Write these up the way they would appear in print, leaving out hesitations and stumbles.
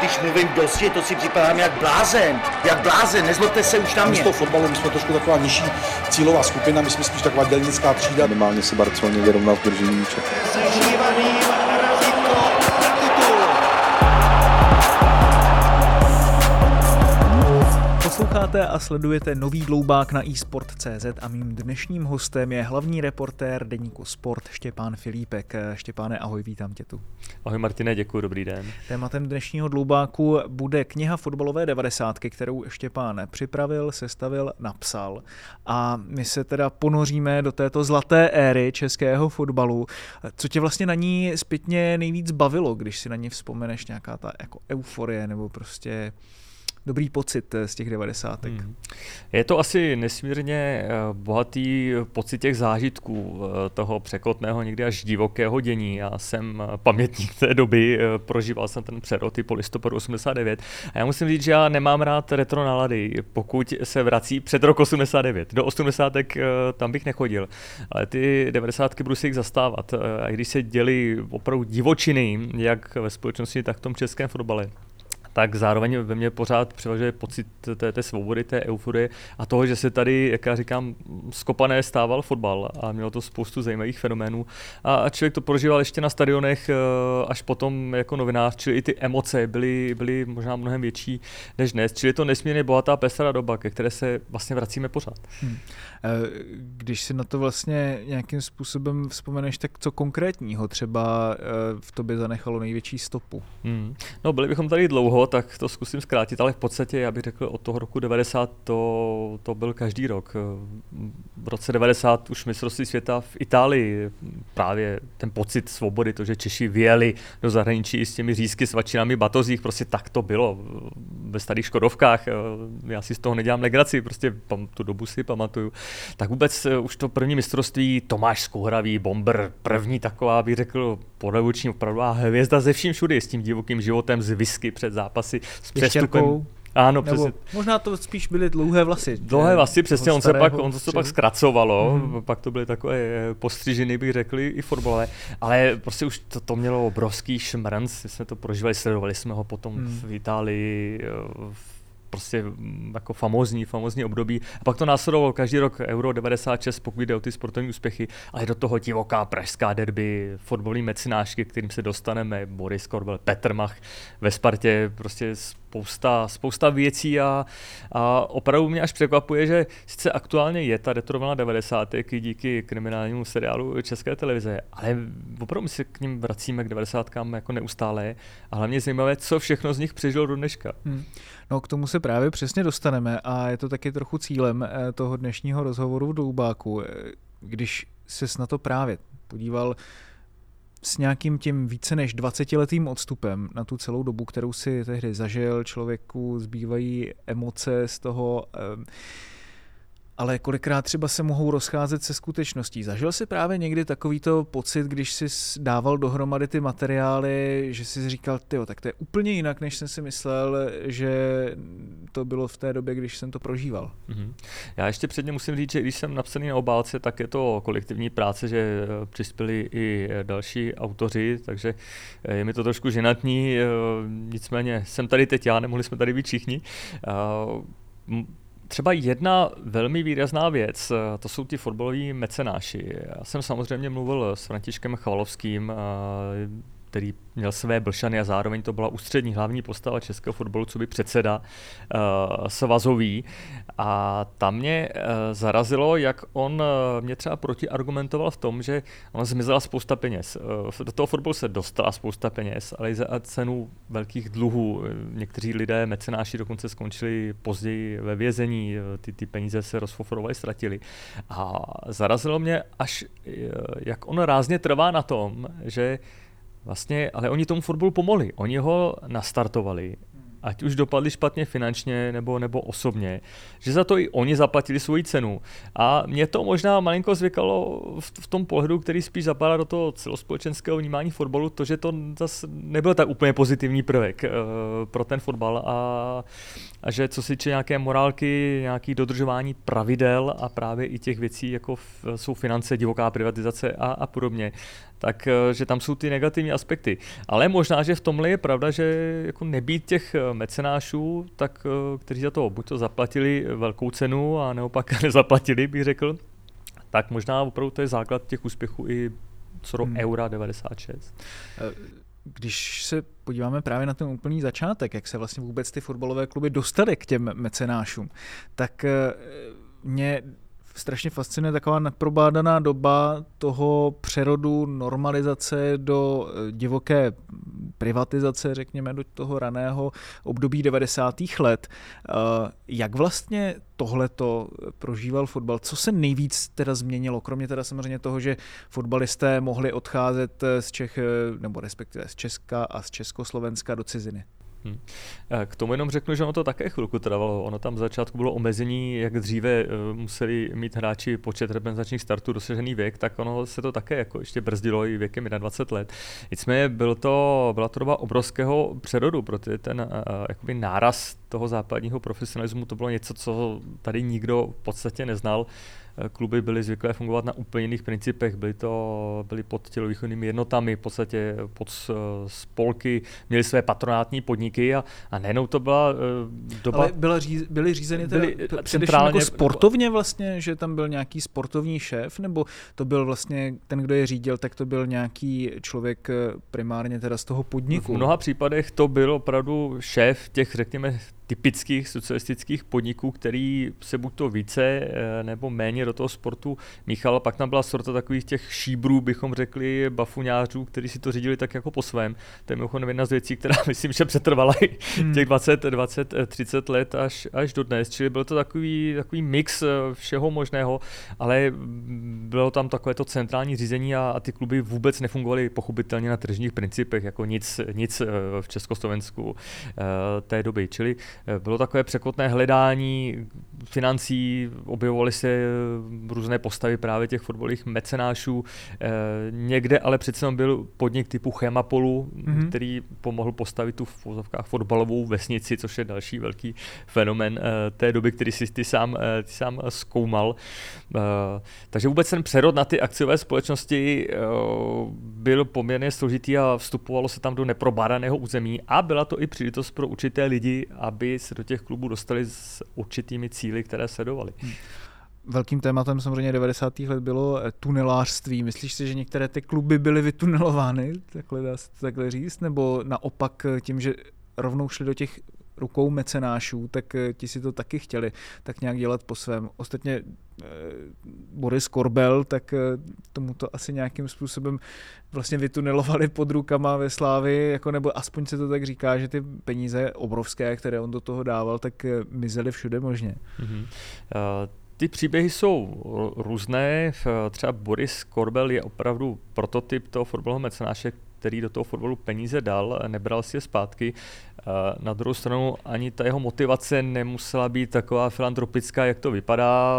Když mluvím dosti, to si připadám jak blázen, nezlobte se už na mě. To fotbalu, my jsme trošku taková nižší cílová skupina, my jsme spíš taková dělnická třída. Normálně se Barcelona vyrovná v držení míče. Posloucháte a sledujete nový Dloubák na eSport.cz a mým dnešním hostem je hlavní reportér deníku Sport Štěpán Filipek. Štěpáne, ahoj, vítám tě tu. Ahoj Martine, děkuji, dobrý den. Tématem dnešního Dloubáku bude kniha Fotbalové devadesátky, kterou Štěpán připravil, sestavil, napsal. A my se teda ponoříme do této zlaté éry českého fotbalu. Co tě vlastně na ní zpětně nejvíc bavilo, když si na ní vzpomeneš, nějaká ta jako euforie nebo prostě dobrý pocit z těch devadesátek? Je to asi nesmírně bohatý pocit těch zážitků, toho překotného, někdy až divokého dění. Já jsem pamětník té doby, prožíval jsem ten přerod po listopadu 89. A já musím říct, že já nemám rád retro nálady, pokud se vrací před rok 89. Do 80. tam bych nechodil. Ale ty 90. budu si jich zastávat. A když se děli opravdu divočiny, jak ve společnosti, tak v tom českém fotbale, tak zároveň ve mně pořád převažuje pocit té svobody, té euforie a toho, že se tady, jak já říkám, skopané stával fotbal a mělo to spoustu zajímavých fenoménů. A člověk to prožíval ještě na stadionech až potom jako novinář, čili i ty emoce byly možná mnohem větší než dnes. Čili je to nesmírně bohatá pestrá doba, ke které se vlastně vracíme pořád. Když si na to vlastně nějakým způsobem vzpomeneš, tak co konkrétního třeba v tobě zanechalo největší stopu? No, byli bychom tady dlouho, tak to zkusím zkrátit, ale v podstatě, já bych řekl, od toho roku 90 to byl každý rok. V roce 90 už mistrovství světa v Itálii, právě ten pocit svobody, to, že Češi vyjeli do zahraničí s těmi řízky, s svačinami, batozích, prostě tak to bylo. Ve starých škodovkách, já si z toho nedělám legraci, prostě tu dobu si pamatuju. Tak vůbec už to první mistrovství, Tomáš Skuhravý, Bomber, první taková, bych řekl, podlevuční opravdová hvězda ze vším všudy, s tím divokým životem, z whisky před zápasy, s přestupem. Ano, přesně. Možná to spíš byly dlouhé vlasy. Dlouhé vlasy, přesně, on se pak zkracovalo, pak to byly takové postřižiny, bych řekl, i fotbalové, ale prostě už to mělo obrovský šmrnc, jsme to prožívali, sledovali jsme ho potom v Itálii, prostě jako famózní období. A pak to následovalo každý rok Euro 96, pokud jde o ty sportovní úspěchy, ale do toho divoká pražská derby, fotbalové mecenášky, kterým se dostaneme, Boris Korbel, Petr Mach ve Spartě, prostě spousta věcí a opravdu mě až překvapuje, že sice aktuálně je ta retrovlna 90. díky kriminálnímu seriálu České televize, ale opravdu my se k ním vracíme, k 90. jako neustále, a hlavně zajímavé, co všechno z nich přežilo do dneška. No, k tomu se právě přesně dostaneme a je to taky trochu cílem toho dnešního rozhovoru v Dloubáku. Když ses na to právě podíval s nějakým tím více než 20letým odstupem na tu celou dobu, kterou si tehdy zažil, člověku zbývají emoce z toho, ale kolikrát třeba se mohou rozcházet se skutečností. Zažil jsi právě někdy takovýto pocit, když jsi dával dohromady ty materiály, že jsi říkal, tyjo, tak to je úplně jinak, než jsem si myslel, že to bylo v té době, když jsem to prožíval. Já ještě předně musím říct, že když jsem napsaný na obálce, tak je to kolektivní práce, že přispěli i další autoři, takže je mi to trošku ženatní, nicméně jsem tady teď já, nemohli jsme tady být všichni. Třeba jedna velmi výrazná věc, to jsou ti fotbaloví mecenáši. Já jsem samozřejmě mluvil s Františkem Chvalovským, který měl své Blšany a zároveň to byla ústřední hlavní postava českého fotbalu, co by předseda svazový. A tam mě zarazilo, jak on mě třeba protiargumentoval v tom, že on zmizela spousta peněz. Do toho fotbalu se dostala spousta peněz, ale i za cenu velkých dluhů. Někteří lidé, mecenáši dokonce skončili později ve vězení, ty peníze se rozfoforovaly, ztratili. A zarazilo mě až, jak on rázně trvá na tom, že vlastně, ale oni tomu fotbalu pomohli, oni ho nastartovali, ať už dopadli špatně finančně nebo osobně, že za to i oni zaplatili svoji cenu. A mě to možná malinko zvykalo v tom pohledu, který spíš zapadá do toho celospolečenského vnímání fotbalu, to, že to zase nebyl tak úplně pozitivní prvek pro ten fotbal a že co se týče nějaké morálky, nějaké dodržování pravidel a právě i těch věcí, jako jsou finance, divoká privatizace a podobně, tak že tam jsou ty negativní aspekty. Ale možná, že v tomhle je pravda, že jako nebýt těch mecenášů, tak, kteří za to buď to zaplatili velkou cenu, a neopak nezaplatili, bych řekl, tak možná opravdu to je základ těch úspěchů i co Eura 96. Když se podíváme právě na ten úplný začátek, jak se vlastně vůbec ty fotbalové kluby dostaly k těm mecenášům, tak mě strašně fascinuje taková neprobádaná doba toho přerodu normalizace do divoké privatizace, řekněme, do toho raného období 90. let. Jak vlastně tohleto prožíval fotbal? Co se nejvíc teda změnilo? Kromě teda samozřejmě toho, že fotbalisté mohli odcházet z Čech, nebo respektive z Česka a z Československa do ciziny. K tomu jenom řeknu, že ono to také chvilku trvalo. Ono tam v začátku bylo omezení, jak dříve museli mít hráči počet reprezentačních startů, dosažený věk, tak ono se to také jako ještě brzdilo i věkem 21 let. Nicméně byla to doba obrovského přerodu, protože ten jakoby náraz toho západního profesionalismu, to bylo něco, co tady nikdo v podstatě neznal. Kluby byly zvyklé fungovat na úplně jiných principech, byly pod tělovýchovnými jednotami, v podstatě pod spolky, měly své patronátní podniky a nejenom to byla doba... Ale byly řízeny teda především jako sportovně vlastně, že tam byl nějaký sportovní šéf, nebo to byl vlastně ten, kdo je řídil, tak to byl nějaký člověk primárně teda z toho podniku? V mnoha případech to byl opravdu šéf těch, řekněme, typických socialistických podniků, který se buď to více nebo méně do toho sportu míchal. Pak tam byla sorta takových těch šíbrů, bychom řekli, bafuňářů, kteří si to řídili tak jako po svém. To je mimochodem jedna z věcí, která myslím, že přetrvala i těch 20-30 let až do dnes. Čili byl to takový mix všeho možného, ale bylo tam takové to centrální řízení a ty kluby vůbec nefungovaly pochopitelně na tržních principech, jako nic v Československu té doby. Čili bylo takové překotné hledání financí, objevovaly se různé postavy právě těch fotbalových mecenášů. Někde ale přece jenom byl podnik typu Chemapolu, který pomohl postavit tu v pozovkách fotbalovou vesnici, což je další velký fenomén té doby, který si ty sám zkoumal. Takže vůbec ten přerod na ty akciové společnosti byl poměrně složitý a vstupovalo se tam do neprobádaného území a byla to i příležitost pro určité lidi, aby se do těch klubů dostali s určitými cíli, které sledovaly. Velkým tématem samozřejmě 90. let bylo tunelářství. Myslíš si, že některé ty kluby byly vytunelovány, takhle dá se to takhle říct, nebo naopak tím, že rovnou šli do těch rukou mecenášů, tak ti si to taky chtěli tak nějak dělat po svém. Ostatně Boris Korbel, tak tomuto asi nějakým způsobem vlastně vytunelovali pod rukama ve Slávii, jako, nebo aspoň se to tak říká, že ty peníze obrovské, které on do toho dával, tak mizely všude možně. Ty příběhy jsou různé. Třeba Boris Korbel je opravdu prototyp toho fotbalového mecenáše, který do toho fotbalu peníze dal, nebral si je zpátky. Na druhou stranu ani ta jeho motivace nemusela být taková filantropická, jak to vypadá.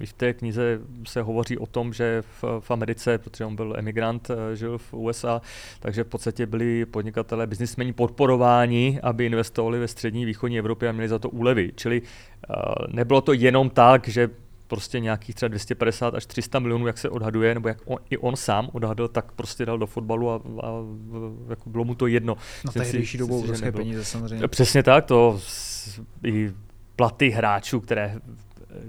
I v té knize se hovoří o tom, že v Americe, protože on byl emigrant, žil v USA, takže v podstatě byli podnikatelé, biznismeni podporováni, aby investovali ve střední východní Evropě a měli za to úlevy. Čili nebylo to jenom tak, že prostě nějakých třeba 250 až 300 milionů, jak se odhaduje, nebo jak on sám odhadl, tak prostě dal do fotbalu a jako bylo mu to jedno. No tehdejší dobou obrovské peníze samozřejmě. Přesně tak, to i platy hráčů, které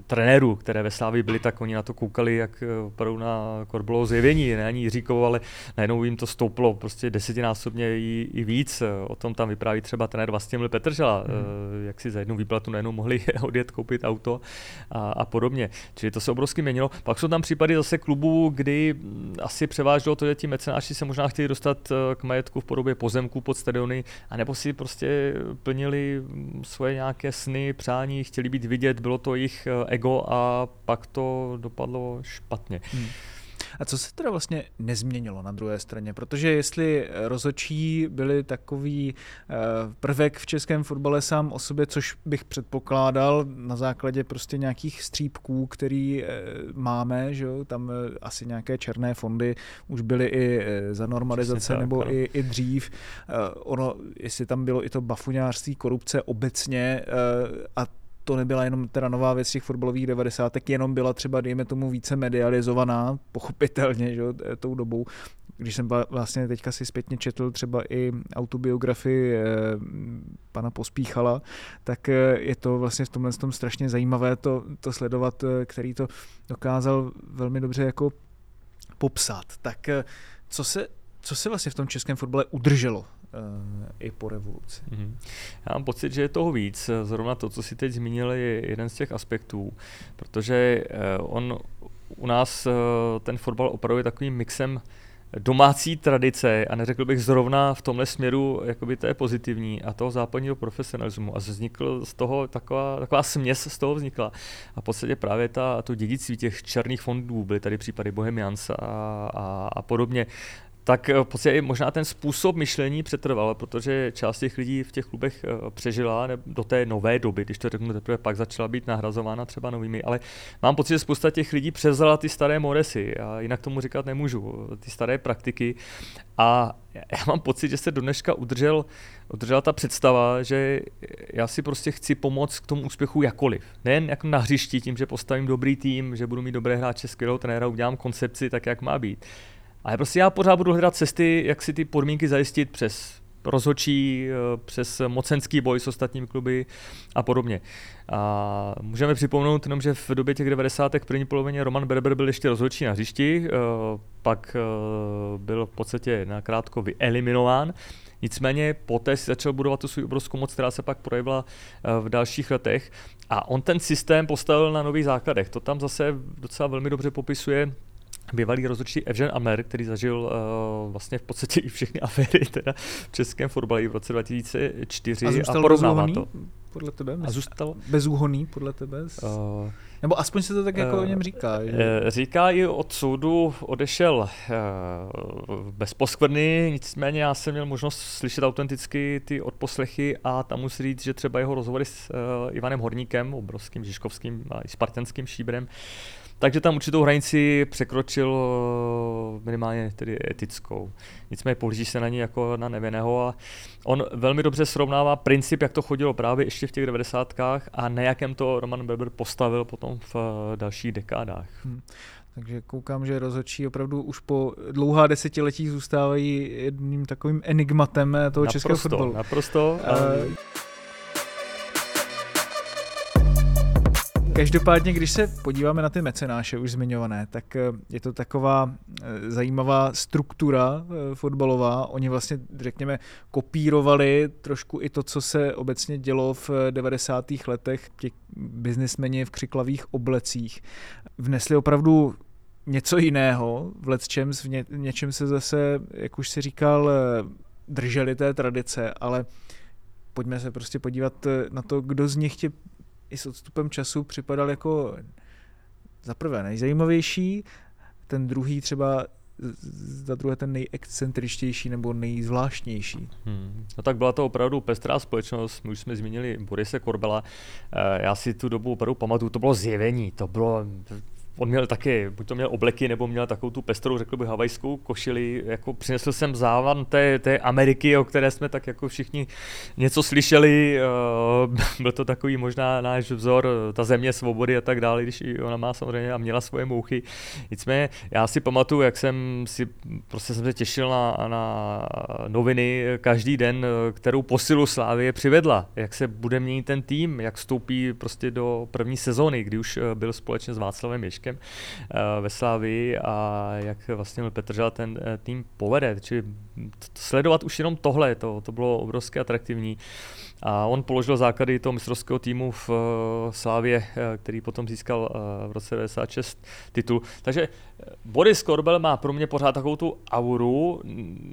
trenérů, které ve Slávii byli, tak oni na to koukali, jak opravdu na Korbelovo zjevení, ne ani Jiříkovo, ale najednou jim to stouplo prostě desetinásobně i víc. O tom tam vypráví třeba trenér Vlastimil Petržela, jak si za jednu výplatu najednou mohli odjet koupit auto a podobně. Čili to se obrovsky měnilo. Pak jsou tam případy zase klubů, kdy asi převážilo to, že ti mecenáši se možná chtěli dostat k majetku v podobě pozemků pod stadiony, anebo si prostě plnili svoje nějaké sny, přání, chtěli být vidět, bylo to jejich ego a pak to dopadlo špatně. A co se teda vlastně nezměnilo na druhé straně? Protože jestli rozhodčí byli takový prvek v českém fotbale sám o sobě, což bych předpokládal na základě prostě nějakých střípků, který máme, že jo? Tam asi nějaké černé fondy už byly i za normalizace nebo i dřív. Ono, jestli tam bylo i to bafuňářství, korupce obecně a to nebyla jenom teda nová věc těch fotbalových devadesátek, jenom byla třeba, dejme tomu, více medializovaná, pochopitelně, že, tou dobou. Když jsem vlastně teďka si zpětně četl třeba i autobiografii pana Pospíchala, tak je to vlastně v tomhle tom strašně zajímavé to sledovat, který to dokázal velmi dobře jako popsat. Tak co se vlastně v tom českém fotbale udrželo i po revoluci? Já mám pocit, že je toho víc. Zrovna to, co si teď zmínil, je jeden z těch aspektů, protože on u nás ten fotbal opravdu je takovým mixem domácí tradice a neřekl bych zrovna v tomhle směru jakoby to je pozitivní a toho západního profesionalismu a vznikl z toho taková směs z toho vznikla a v podstatě právě to dědictví těch černých fondů, byly tady případy Bohemians a podobně. Tak v podstatě možná ten způsob myšlení přetrval, protože část těch lidí v těch klubech přežila do té nové doby, když to řeknu, teprve pak začala být nahrazována třeba novými, ale mám pocit, že spousta těch lidí převzala ty staré moresy, a jinak tomu říkat nemůžu, ty staré praktiky a já mám pocit, že se do dneška udržela ta představa, že já si prostě chci pomoct k tomu úspěchu jakoliv. Nejen jako na hřišti tím, že postavím dobrý tým, že budu mít dobré hráče, skvělého trenéra, udělám koncepci tak, jak má být. Ale prostě já pořád budu hledat cesty, jak si ty podmínky zajistit přes rozhodčí, přes mocenský boj s ostatními kluby a podobně. A můžeme připomenout jenom, že v době těch 90. v první polovině Roman Berbr byl ještě rozhodčí na hřišti, pak byl v podstatě nakrátko vyeliminován. Nicméně poté si začal budovat tu svou obrovskou moc, která se pak projevila v dalších letech. A on ten systém postavil na nových základech. To tam zase docela velmi dobře popisuje bývalý rozhodčí Evgen Amer, který zažil vlastně v podstatě i všechny aféry teda v českém fotbale v roce 2004 a porovnává to. Podle tebe? A zůstal bezúhonný podle tebe? Nebo aspoň se to tak jako o něm říká. Říká i od soudu, odešel bez poskvrny, nicméně já jsem měl možnost slyšet autenticky ty odposlechy a tam musím říct, že třeba jeho rozhovory s Ivanem Horníkem, obrovským, žižkovským a i spartanským šíbrem, takže tam určitou hranici překročil minimálně tedy etickou. Nicméně pohlíží se na ní jako na nevinného a on velmi dobře srovnává princip, jak to chodilo právě ještě v těch 90kách a na jakém to Roman Berbr postavil potom v dalších dekádách. Takže koukám, že rozhodčí opravdu už po dlouhá desetiletí zůstávají jedním takovým enigmatem toho naprosto, českého fotbalu. Naprosto. Každopádně, když se podíváme na ty mecenáše už zmiňované, tak je to taková zajímavá struktura fotbalová. Oni vlastně, řekněme, kopírovali trošku i to, co se obecně dělo v 90. letech. Ti biznismeni v křiklavých oblecích vnesli opravdu něco jiného, v lecčems, v něčem se zase, jak už si říkal, drželi té tradice, ale pojďme se prostě podívat na to, kdo z nich tě i s odstupem času připadal jako za prvé nejzajímavější, ten druhý třeba za druhé ten nejexcentričtější nebo nejzvláštnější. No tak byla to opravdu pestrá společnost, my už jsme zmínili Borise Korbela, já si tu dobu opravdu pamatuju, to bylo zjevení, to bylo on měl taky, buď to měl obleky, nebo měl takovou tu pestrou, řekl bych, havajskou košili, jako přinesl jsem závan té Ameriky, o které jsme tak jako všichni něco slyšeli, byl to takový možná náš vzor, ta země svobody a tak dále, když i ona má samozřejmě a měla svoje mouchy. Nicméně já si pamatuju, jak jsem se těšil na noviny každý den, kterou posilu Slavie přivedla, jak se bude měnit ten tým, jak vstoupí prostě do první sezóny, kdy už byl společně s Václavem Ješkem ve Slavii a jak vlastně Petržela ten tým povede. Čili sledovat už jenom tohle, to bylo obrovsky atraktivní. A on položil základy toho mistrovského týmu v Slavii, který potom získal v roce 96 titul. Takže Boris Korbel má pro mě pořád takovou tu auru,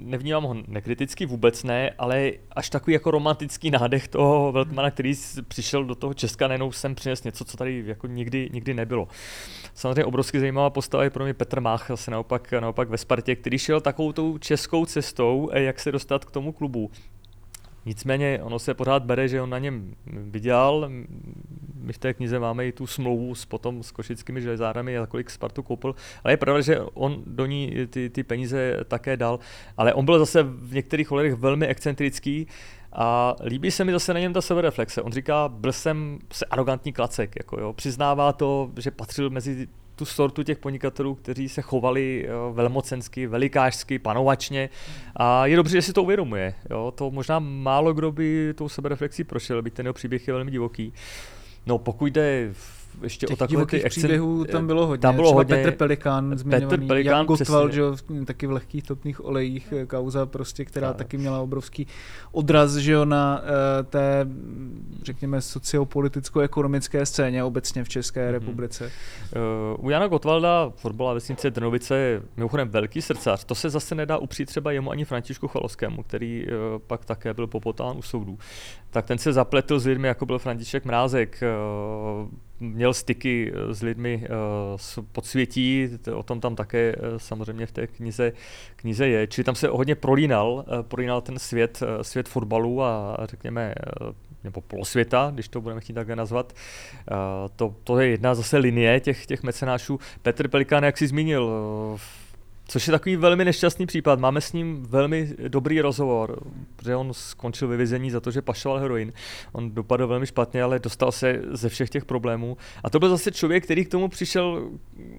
nevnímám ho nekriticky, vůbec ne, ale až takový jako romantický nádech toho veltmana, který přišel do toho Česka, najednou sem přines něco, co tady jako nikdy nebylo. Samozřejmě obrovsky zajímavá postava je pro mě Petr Mach, asi naopak ve Spartě, který šel takovou tou českou cestou, jak se dostat k tomu klubu. Nicméně ono se pořád bere, že on na něm vydělal. My v té knize máme i tu smlouvu s košickými železárnami, a kolik Spartu koupil. Ale je pravda, že on do ní ty peníze také dal. Ale on byl zase v některých ohledech velmi excentrický. A líbí se mi zase na něm ta sebereflexe. On říká, byl jsem se arrogantní klacek. Jako jo. Přiznává to, že patřil mezi tu sortu těch podnikatelů, kteří se chovali velmocensky, velikářsky, panovačně a je dobře, že si to uvědomuje. Jo? To možná málo kdo by tou sebereflexí prošel, byť ten jeho příběh je velmi divoký. No pokud jde ještě těch o takových příběhů tam bylo hodně. Tam bylo třeba hodně. Petr Pelikán zmiňovaný, jak Gottwald, že taky v lehkých topných olejích kauza prostě, která taky měla obrovský odraz, že jo, na té, řekněme, sociopoliticko-ekonomické scéně obecně v České republice. U Jana Gottwalda, fotbalová vesnice Drnovice, je mimochodem velký srdcař. To se zase nedá upřít třeba jemu ani Františku Chvalovskému, který pak také byl popotán u soudů. Tak ten se zapletl s lidmi, jako byl František Mrázek, měl styky s lidmi z podsvětí, o tom tam také samozřejmě v té knize je. Čili tam se hodně prolínal ten svět fotbalu a řekněme, nebo polosvěta, když to budeme chtít takhle nazvat. To je jedna zase linie těch mecenášů. Petr Pelikán, jak jsi zmínil, což je takový velmi nešťastný případ. Máme s ním velmi dobrý rozhovor, protože on skončil ve vězení za to, že pašoval heroin. On dopadl velmi špatně, ale dostal se ze všech těch problémů. A to byl zase člověk, který k tomu přišel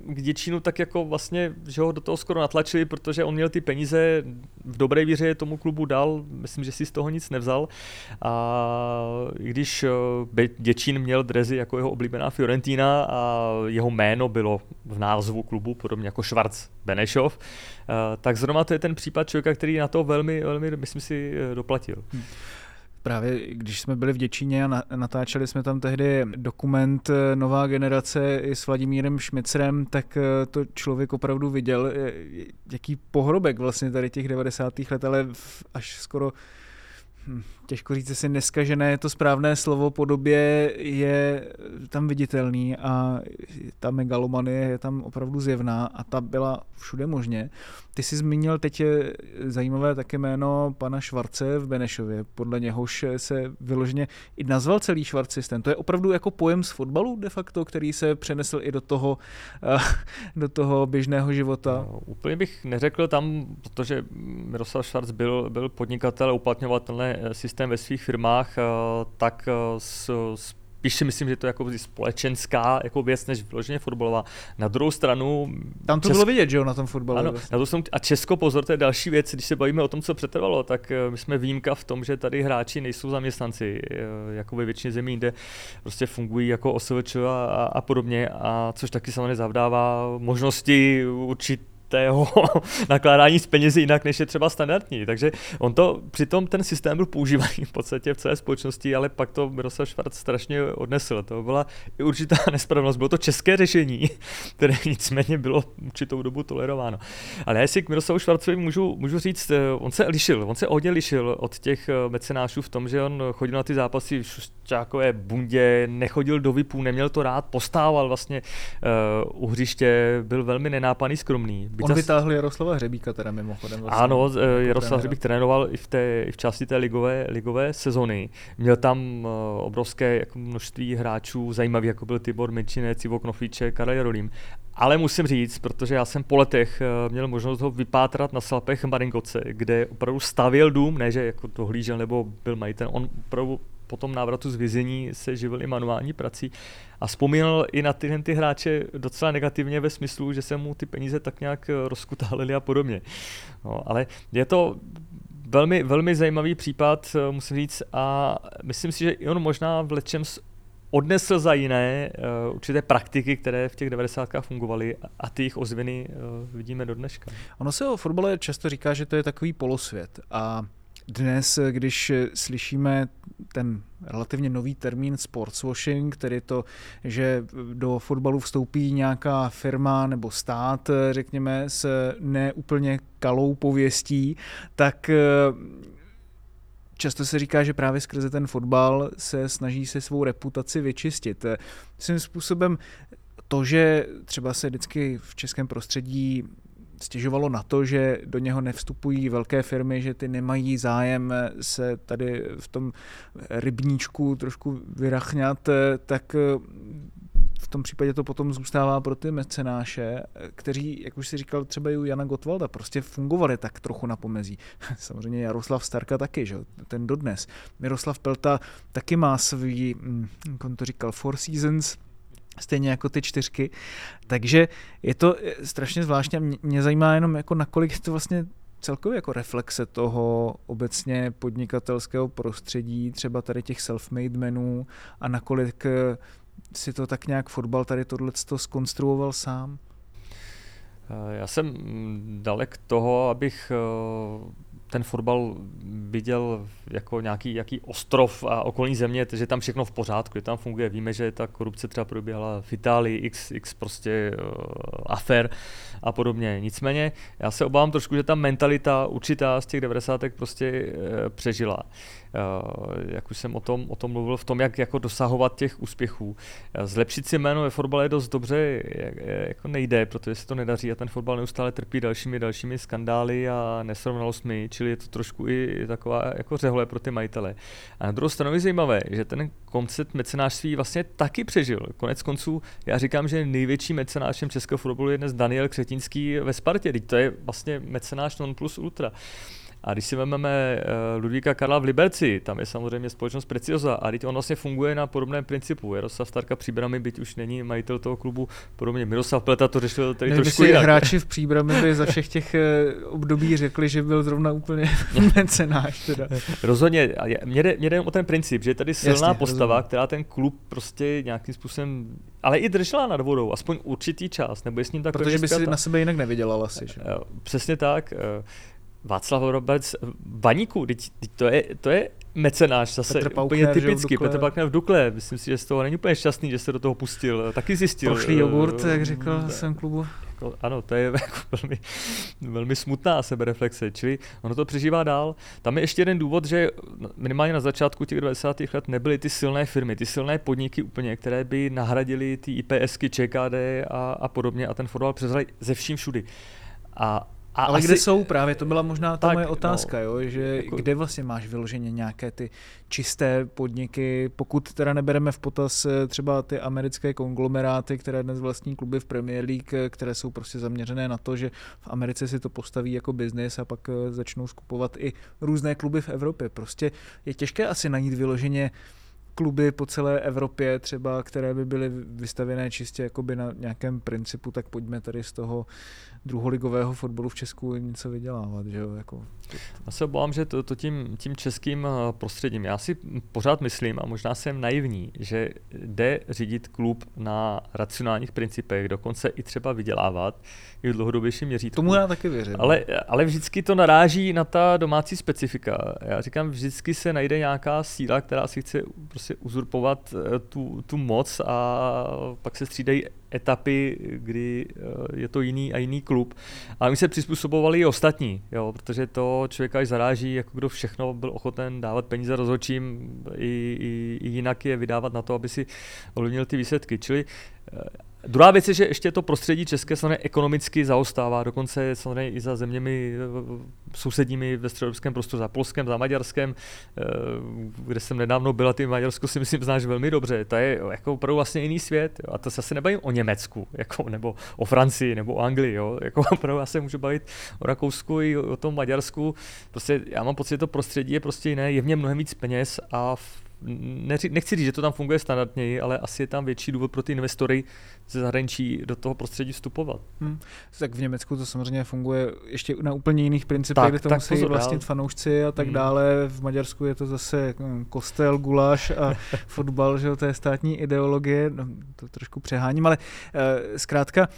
k Děčínu tak jako vlastně, že ho do toho skoro natlačili, protože on měl ty peníze, v dobré víře tomu klubu dal, myslím, že si z toho nic nevzal. A když Děčín měl dresy jako jeho oblíbená Fiorentina a jeho jméno bylo v názvu klubu, podobně jako Švarc Benešov, tak zrovna to je ten případ člověka, který na to velmi, velmi, myslím si, doplatil. Právě když jsme byli v Děčíně a natáčeli jsme tam tehdy dokument Nová generace i s Vladimírem Šmicerem, tak to člověk opravdu viděl, jaký pohrobek vlastně tady těch 90. let, ale až skoro těžko říct, jestli neskažené to správné slovo po době je tam viditelný a ta megalomanie je tam opravdu zjevná a ta byla všude možně. Ty jsi zmínil teď zajímavé také jméno pana Švarce v Benešově. Podle něhož se vyloženě i nazval celý Švarc systém. To je opravdu jako pojem z fotbalu de facto, který se přenesl i do toho běžného života. No, úplně bych neřekl tam, protože Miroslav Švarc byl podnikatel a uplatňovatelný systém ve svých firmách, tak spíš si myslím, že to je jako společenská jako věc, než vyloženě fotbalová. Na druhou stranu... Tam to bylo vidět, že jo, na tom fotbalu. Ano, vlastně. Na druhou stranu, a Česko, pozor, to je další věc, když se bavíme o tom, co přetrvalo, tak my jsme výjimka v tom, že tady hráči nejsou zaměstnanci, jako ve většině zemí, kde prostě fungují jako OSVČ a podobně, a což taky samozřejmě zavdává možnosti určitého nakládání s penězi jinak, než je třeba standardní. Takže on to, přitom ten systém byl používaný v podstatě v celé společnosti, ale pak to Miroslav Švarc strašně odnesl. To byla i určitá nespravedlnost. Bylo to české řešení, které nicméně bylo určitou dobu tolerováno. Ale já si k Miroslavu Švarcovi můžu říct, on se hodně lišil od těch mecenášů v tom, že on chodil na ty zápasy v šušťákové bundě, nechodil do VIPů, neměl to rád, postával vlastně u hřiště, byl velmi nenápadný, skromný. On vytáhl Jaroslava Hřebíka teda mimochodem. Vlastně. Ano, Jaroslav Hřebík trénoval i v části té ligové sezony. Měl tam obrovské jako množství hráčů zajímavých, jako byl Tibor Minčinec, Ivo Knoflíček, Karel Jarolím. Ale musím říct, protože já jsem po letech měl možnost ho vypátrat na Slapech Maringoce, kde opravdu stavěl dům, ne že jako to hlížel nebo byl majitel, on opravdu po tom návratu z vězení se živil i manuální prací a vzpomínal i na tyhle ty hráče docela negativně ve smyslu, že se mu ty peníze tak nějak rozkutálily a podobně. No, ale je to velmi, velmi zajímavý případ, musím říct, a myslím si, že i on možná v lecčems odnesl za jiné určité praktiky, které v těch 90kách fungovaly, a ty jejich ozvěny vidíme do dneška. Ono se o fotbale často říká, že to je takový polosvět, a dnes, když slyšíme ten relativně nový termín sportswashing, tedy to, že do fotbalu vstoupí nějaká firma nebo stát, řekněme, s neúplně kalou pověstí, tak často se říká, že právě skrze ten fotbal se snaží se svou reputaci vyčistit. Svým způsobem to, že třeba se vždycky v českém prostředí stěžovalo na to, že do něho nevstupují velké firmy, že ty nemají zájem se tady v tom rybníčku trošku vyrachňat, tak v tom případě to potom zůstává pro ty mecenáše, kteří, jak už si říkal, třeba i u Jana Gottwalda, prostě fungovali tak trochu na pomezí. Samozřejmě Jaroslav Starka taky, že? Ten dodnes. Miroslav Pelta taky má svý, jak on to říkal, Four Seasons, stejně jako ty čtyřky. Takže je to strašně zvláštní. Mě zajímá jenom, jako nakolik je to vlastně celkově jako reflexe toho obecně podnikatelského prostředí, třeba tady těch self-made menů, a nakolik si to tak nějak fotbal tady tohleto zkonstruoval sám? Já jsem dalek toho, abych ten fotbal viděl jako nějaký ostrov a okolní země, že tam všechno v pořádku, že tam funguje. Víme, že ta korupce třeba proběhla v Itálii, x prostě afér a podobně. Nicméně já se obávám trošku, že ta mentalita určitá z těch 90. prostě přežila. Jak už jsem o tom mluvil, v tom, jak jako dosahovat těch úspěchů. Zlepšit si jméno ve fotbale dost dobře jako nejde, protože se to nedaří a ten fotbal neustále trpí dalšími skandály a nesrovnalostmi, čili je to trošku i taková jako řehole pro ty majitele. A na druhou stranu je zajímavé, že ten koncept mecenářství vlastně taky přežil. Konec konců já říkám, že největším mecenášem českého fotbalu je dnes Daniel Křetínský ve Spartě, to je vlastně mecenáš non plus ultra. A když si vezmeme Ludvíka Karla v Liberci, tam je samozřejmě společnost Preciosa a teď on vlastně funguje na podobném principu. Jaroslav Starka Příbramy, byť už není majitel toho klubu, podobně. Miroslav Pleta to řešil tady trošku jinak. Hráči v Příbramy by za všech těch období řekli, že byl zrovna úplně mecenáš. Teda. Rozhodně, mě jde o ten princip, že je tady silná postava, rozumím, která ten klub prostě nějakým způsobem, ale i držela nad vodou, aspoň určitý čas, nebo je s ním takový. Protože by si na sebe jinak nevydělal asi. Že? Přesně tak. Václav Roberts v Baníku, to je mecenáš zase, Paukner, úplně typický, Petr Pelikán v Dukle, myslím si, že z toho není úplně šťastný, že se do toho pustil, taky zjistil. Pošlý jogurt, jak řekl jsem klubu. Jako, ano, to je jako velmi, velmi smutná sebereflexe, čili ono to přežívá dál. Tam je ještě jeden důvod, že minimálně na začátku těch 90. let nebyly ty silné firmy, ty silné podniky úplně, které by nahradily ty IPSky, ČKD a podobně, a ten fotbal převzali ze vším všudy. Ale asi, kde jsou právě, to byla možná ta moje otázka, no, jo, že jako, kde vlastně máš vyloženě nějaké ty čisté podniky, pokud teda nebereme v potaz třeba ty americké konglomeráty, které dnes vlastní kluby v Premier League, které jsou prostě zaměřené na to, že v Americe si to postaví jako biznis a pak začnou skupovat i různé kluby v Evropě. Prostě je těžké asi najít vyloženě kluby po celé Evropě třeba, které by byly vystavené čistě jakoby na nějakém principu, tak pojďme tady z toho druholigového fotbalu v Česku něco vydělávat, že jo, jako. Já se obávám, že to tím českým prostředím. Já si pořád myslím, a možná jsem naivní, že jde řídit klub na racionálních principech, dokonce i třeba vydělávat i v dlouhodobějším měřítku. Tomu já taky věřím. Ale vždycky to naráží na ta domácí specifika. Já říkám, vždycky se najde nějaká síla, která si chce prostě uzurpovat tu moc, a pak se střídají etapy, kdy je to jiný a jiný klub. A my se přizpůsobovali i ostatní, jo, protože to člověka až zaráží, jako kdo všechno byl ochoten dávat peníze rozhodčím i jinak je vydávat na to, aby si ovlivnil ty výsledky. Čili Druhá věc je, že ještě to prostředí české samozřejmě ekonomicky zaostává, dokonce samozřejmě i za zeměmi sousedními ve středoevropském prostoru, za Polskem, za Maďarskem, kde jsem nedávno byl, a ty Maďarsko si myslím znáš velmi dobře, to je jako opravdu vlastně jiný svět, jo. A to se asi nebavím o Německu, jako, nebo o Francii, nebo o Anglii, jo. Jako opravdu já se můžu bavit o Rakousku i o tom Maďarsku, prostě já mám pocit, že to prostředí je prostě jiné, je v něm mnohem víc peněz a nechci říct, že to tam funguje standardněji, ale asi je tam větší důvod pro ty investory ze zahraničí do toho prostředí vstupovat. Tak v Německu to samozřejmě funguje ještě na úplně jiných principech, kde to musí vlastnit fanoušci a tak dále. V Maďarsku je to zase kostel, guláš a fotbal, že to je státní ideologie, no, to trošku přeháním, ale zkrátka,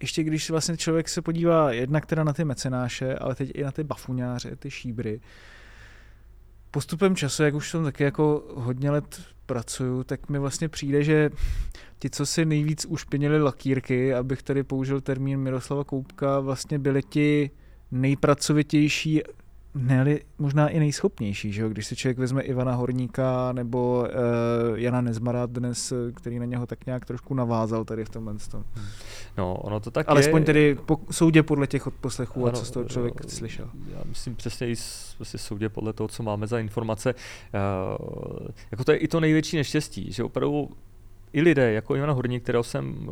ještě když vlastně člověk se podívá jednak teda na ty mecenáše, ale teď i na ty bafuňáře, ty šíbry, postupem času, jak už jsem taky jako hodně let pracuju, tak mi vlastně přijde, že ti, co si nejvíc ušpinili lakýrky, abych tady použil termín Miroslava Koubka, vlastně byli ti nejpracovitější, ne-li možná i nejschopnější, že jo? Když si člověk vezme Ivana Horníka nebo Jana Nezmara dnes, který na něho tak nějak trošku navázal tady v tomhle tom. No, ono to tak alespoň je. Alespoň tedy po soudě podle těch odposlechů, ano, a co z toho člověk slyšel. Já myslím přesně i soudě podle toho, co máme za informace. Jako to je i to největší neštěstí, že opravdu i lidé jako Ivan Horník, kterého jsem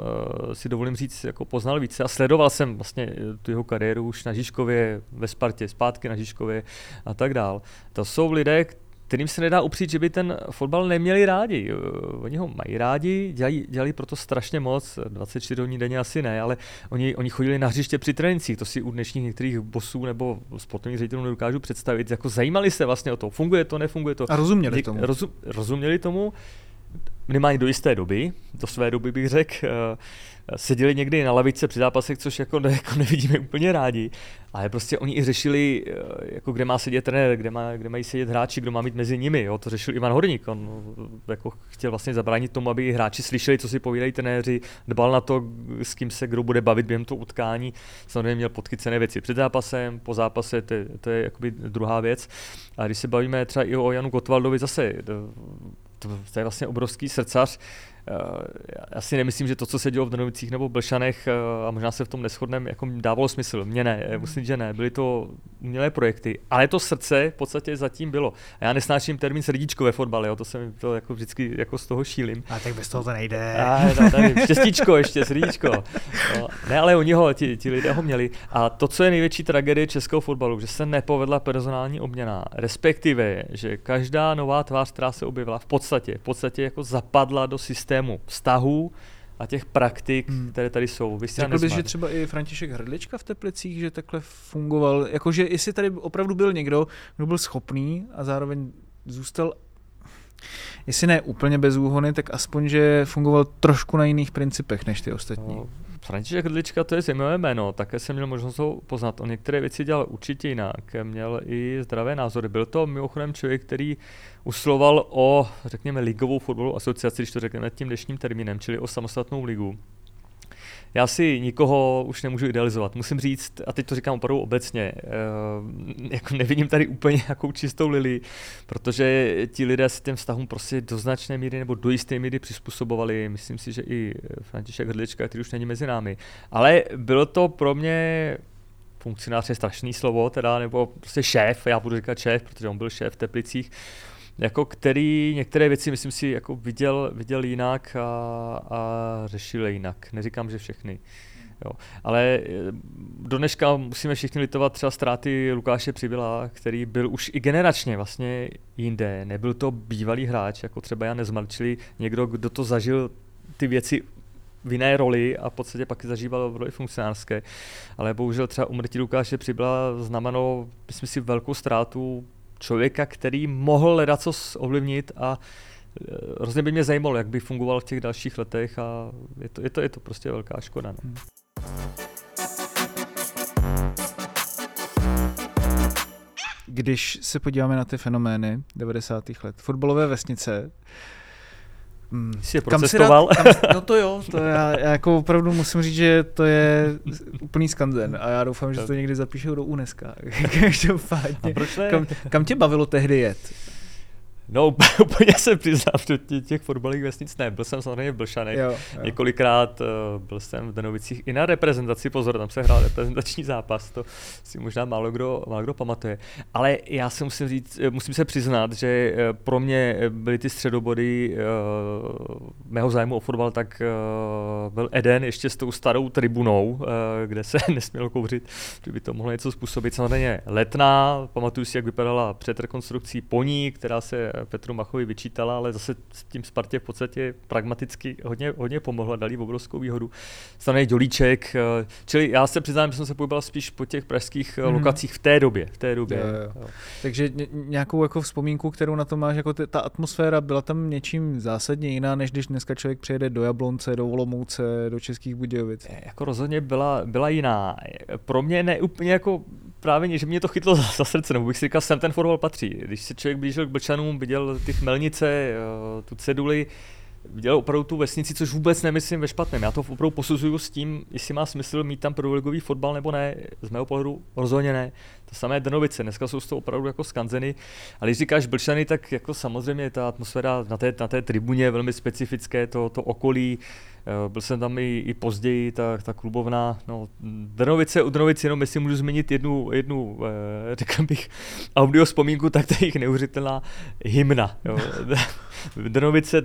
si dovolím říct, jako poznal více a sledoval jsem vlastně tu jeho kariéru už na Žižkově, ve Spartě, zpátky na Žižkově a tak dál. To jsou lidé, kterým se nedá upřít, že by ten fotbal neměli rádi. Oni ho mají rádi, dělali proto strašně moc, 24 hodin denně asi ne, ale oni chodili na hřiště při trénincích, to si u dnešních některých bosů nebo sportovních ředitelů nedokážu představit, jako zajímali se vlastně o to, funguje to, nefunguje to. A rozuměli tomu. Rozuměli tomu. Minimálně do jisté doby, do své doby bych řekl, seděli někdy na lavice při zápasech, což jako nevidíme úplně rádi, ale prostě oni i řešili, jako kde má sedět trenér, kde mají sedět hráči, kdo má mít mezi nimi, jo? To řešil Ivan Horník, on jako chtěl vlastně zabránit tomu, aby hráči slyšeli, co si povídají trenéři, dbal na to, s kým se kdo bude bavit během toho utkání, samozřejmě měl podchycené věci před zápasem, po zápase, to je jakoby druhá věc. A když se bavíme třeba i o Janu Gottwaldovi zase, to je vlastně obrovský srdcař. Já si nemyslím, že to, co se dělo v Drnovicích nebo Blšanech, a možná se v tom neshodneme, jako dávalo smysl. Mně ne, musím říct, že ne. Byly to umělé projekty, ale to srdce v podstatě zatím bylo. A já nesnáším termín srdíčko ve fotbale, jo, to se mi to jako vždycky jako z toho šílim. A tak bez toho to nejde. Štěstíčko ještě, srdíčko. No, ne, ale oni ho, ti lidé ho měli. A to, co je největší tragédie českého fotbalu, že se nepovedla personální obměna, respektive, že každá nová tvář, která se objevila, v podstatě jako zapadla do systému vztahů a těch praktik, které tady jsou. Řekl bys, že třeba i František Hrdlička v Teplicích, že takhle fungoval, jakože jestli tady opravdu byl někdo, kdo byl schopný a zároveň zůstal, jestli ne úplně bez úhony, tak aspoň, že fungoval trošku na jiných principech než ty ostatní. No, František Hrdlička, to je zajímavé jméno, také jsem měl možnost ho poznat. On některé věci dělal určitě jinak, měl i zdravé názory. Byl to mimochodem člověk, který usiloval o, řekněme, ligovou fotbalovou asociaci, když to řekneme tím dnešním termínem, čili o samostatnou ligu. Já si nikoho už nemůžu idealizovat. Musím říct, a teď to říkám opravdu obecně, jako nevidím tady úplně nějakou čistou lilii, protože ti lidé se těm vztahům prostě do značné míry nebo do jisté míry přizpůsobovali. Myslím si, že i František Hrdlička, který už není mezi námi. Ale bylo to pro mě, funkcionář je strašný slovo, teda, nebo prostě šéf, já budu říkat šéf, protože on byl šéf v Teplicích, jako který některé věci, myslím si, jako viděl jinak a řešil jinak. Neříkám, že všechny. Jo. Ale do dneška musíme všichni litovat třeba ztráty Lukáše Přibyla, který byl už i generačně vlastně jinde. Nebyl to bývalý hráč, jako třeba já nezmarčili někdo, kdo to zažil ty věci v jiné roli a v podstatě pak zažíval v roli funkcionářské. Ale bohužel třeba umrtí Lukáše Přibyla znamenalo, myslím si, velkou ztrátu člověka, který mohl ledacos ovlivnit a hrozně by mě zajímalo, jak by fungoval v těch dalších letech a je to prostě velká škoda. No. Když se podíváme na ty fenomény 90. let, fotbalové vesnice, jsi je procestoval? No to jo, to já jako opravdu musím říct, že to je úplný skanzen a já doufám, že to někdy zapíšou do UNESCO. Každopádně, kam tě bavilo tehdy jet? No, úplně se přiznám, že těch fotbalových vesnic ne. Byl jsem samozřejmě v Blšanech několikrát, byl jsem v Drnovicích i na reprezentaci, pozor, tam se hrál reprezentační zápas, to si možná málo kdo pamatuje. Ale já si musím se přiznat, že pro mě byly ty středobody mého zájmu o fotbal, tak byl Eden ještě s tou starou tribunou, kde se nesmělo kouřit, že by to mohlo něco způsobit. Samozřejmě Letná, pamatuju si, jak vypadala před rekonstrukcí po ní, která se Petru Machovi vyčítala, ale zase s tím Spartě v podstatě pragmaticky hodně pomohla, dali obrovskou výhodu. Stanej Dělíček, čili já se přiznám, že jsem se pohyboval spíš po těch pražských lokacích v té době. Jo. Takže nějakou jako vzpomínku, kterou na to máš, jako ta atmosféra byla tam něčím zásadně jiná, než když dneska člověk přijede do Jablonce, do Olomouce, do Českých Budějovic. Jako rozhodně byla jiná. Pro mě ne úplně jako právě, že mě to chytlo za srdce, nebo bych si říkal, sem ten fotbal patří. Když se člověk blížil k Blšanům, viděl ty chmelnice, tu ceduli, viděl opravdu tu vesnici, což vůbec nemyslím ve špatném. Já to opravdu posuzuju s tím, jestli má smysl mít tam prvoligový fotbal nebo ne. Z mého pohledu rozhodně ne. To samé Drnovice, dneska jsou z toho opravdu jako skanzeny. Ale když říkáš Blšany, tak jako samozřejmě ta atmosféra na té tribuně je velmi specifické, to okolí. Byl jsem tam i později, ta klubovna, no, u Drnovice, jenom jestli můžu zmínit jednu řekl bych, audio vzpomínku, tak to je jich neuvěřitelná hymna. Jo. Drnovice,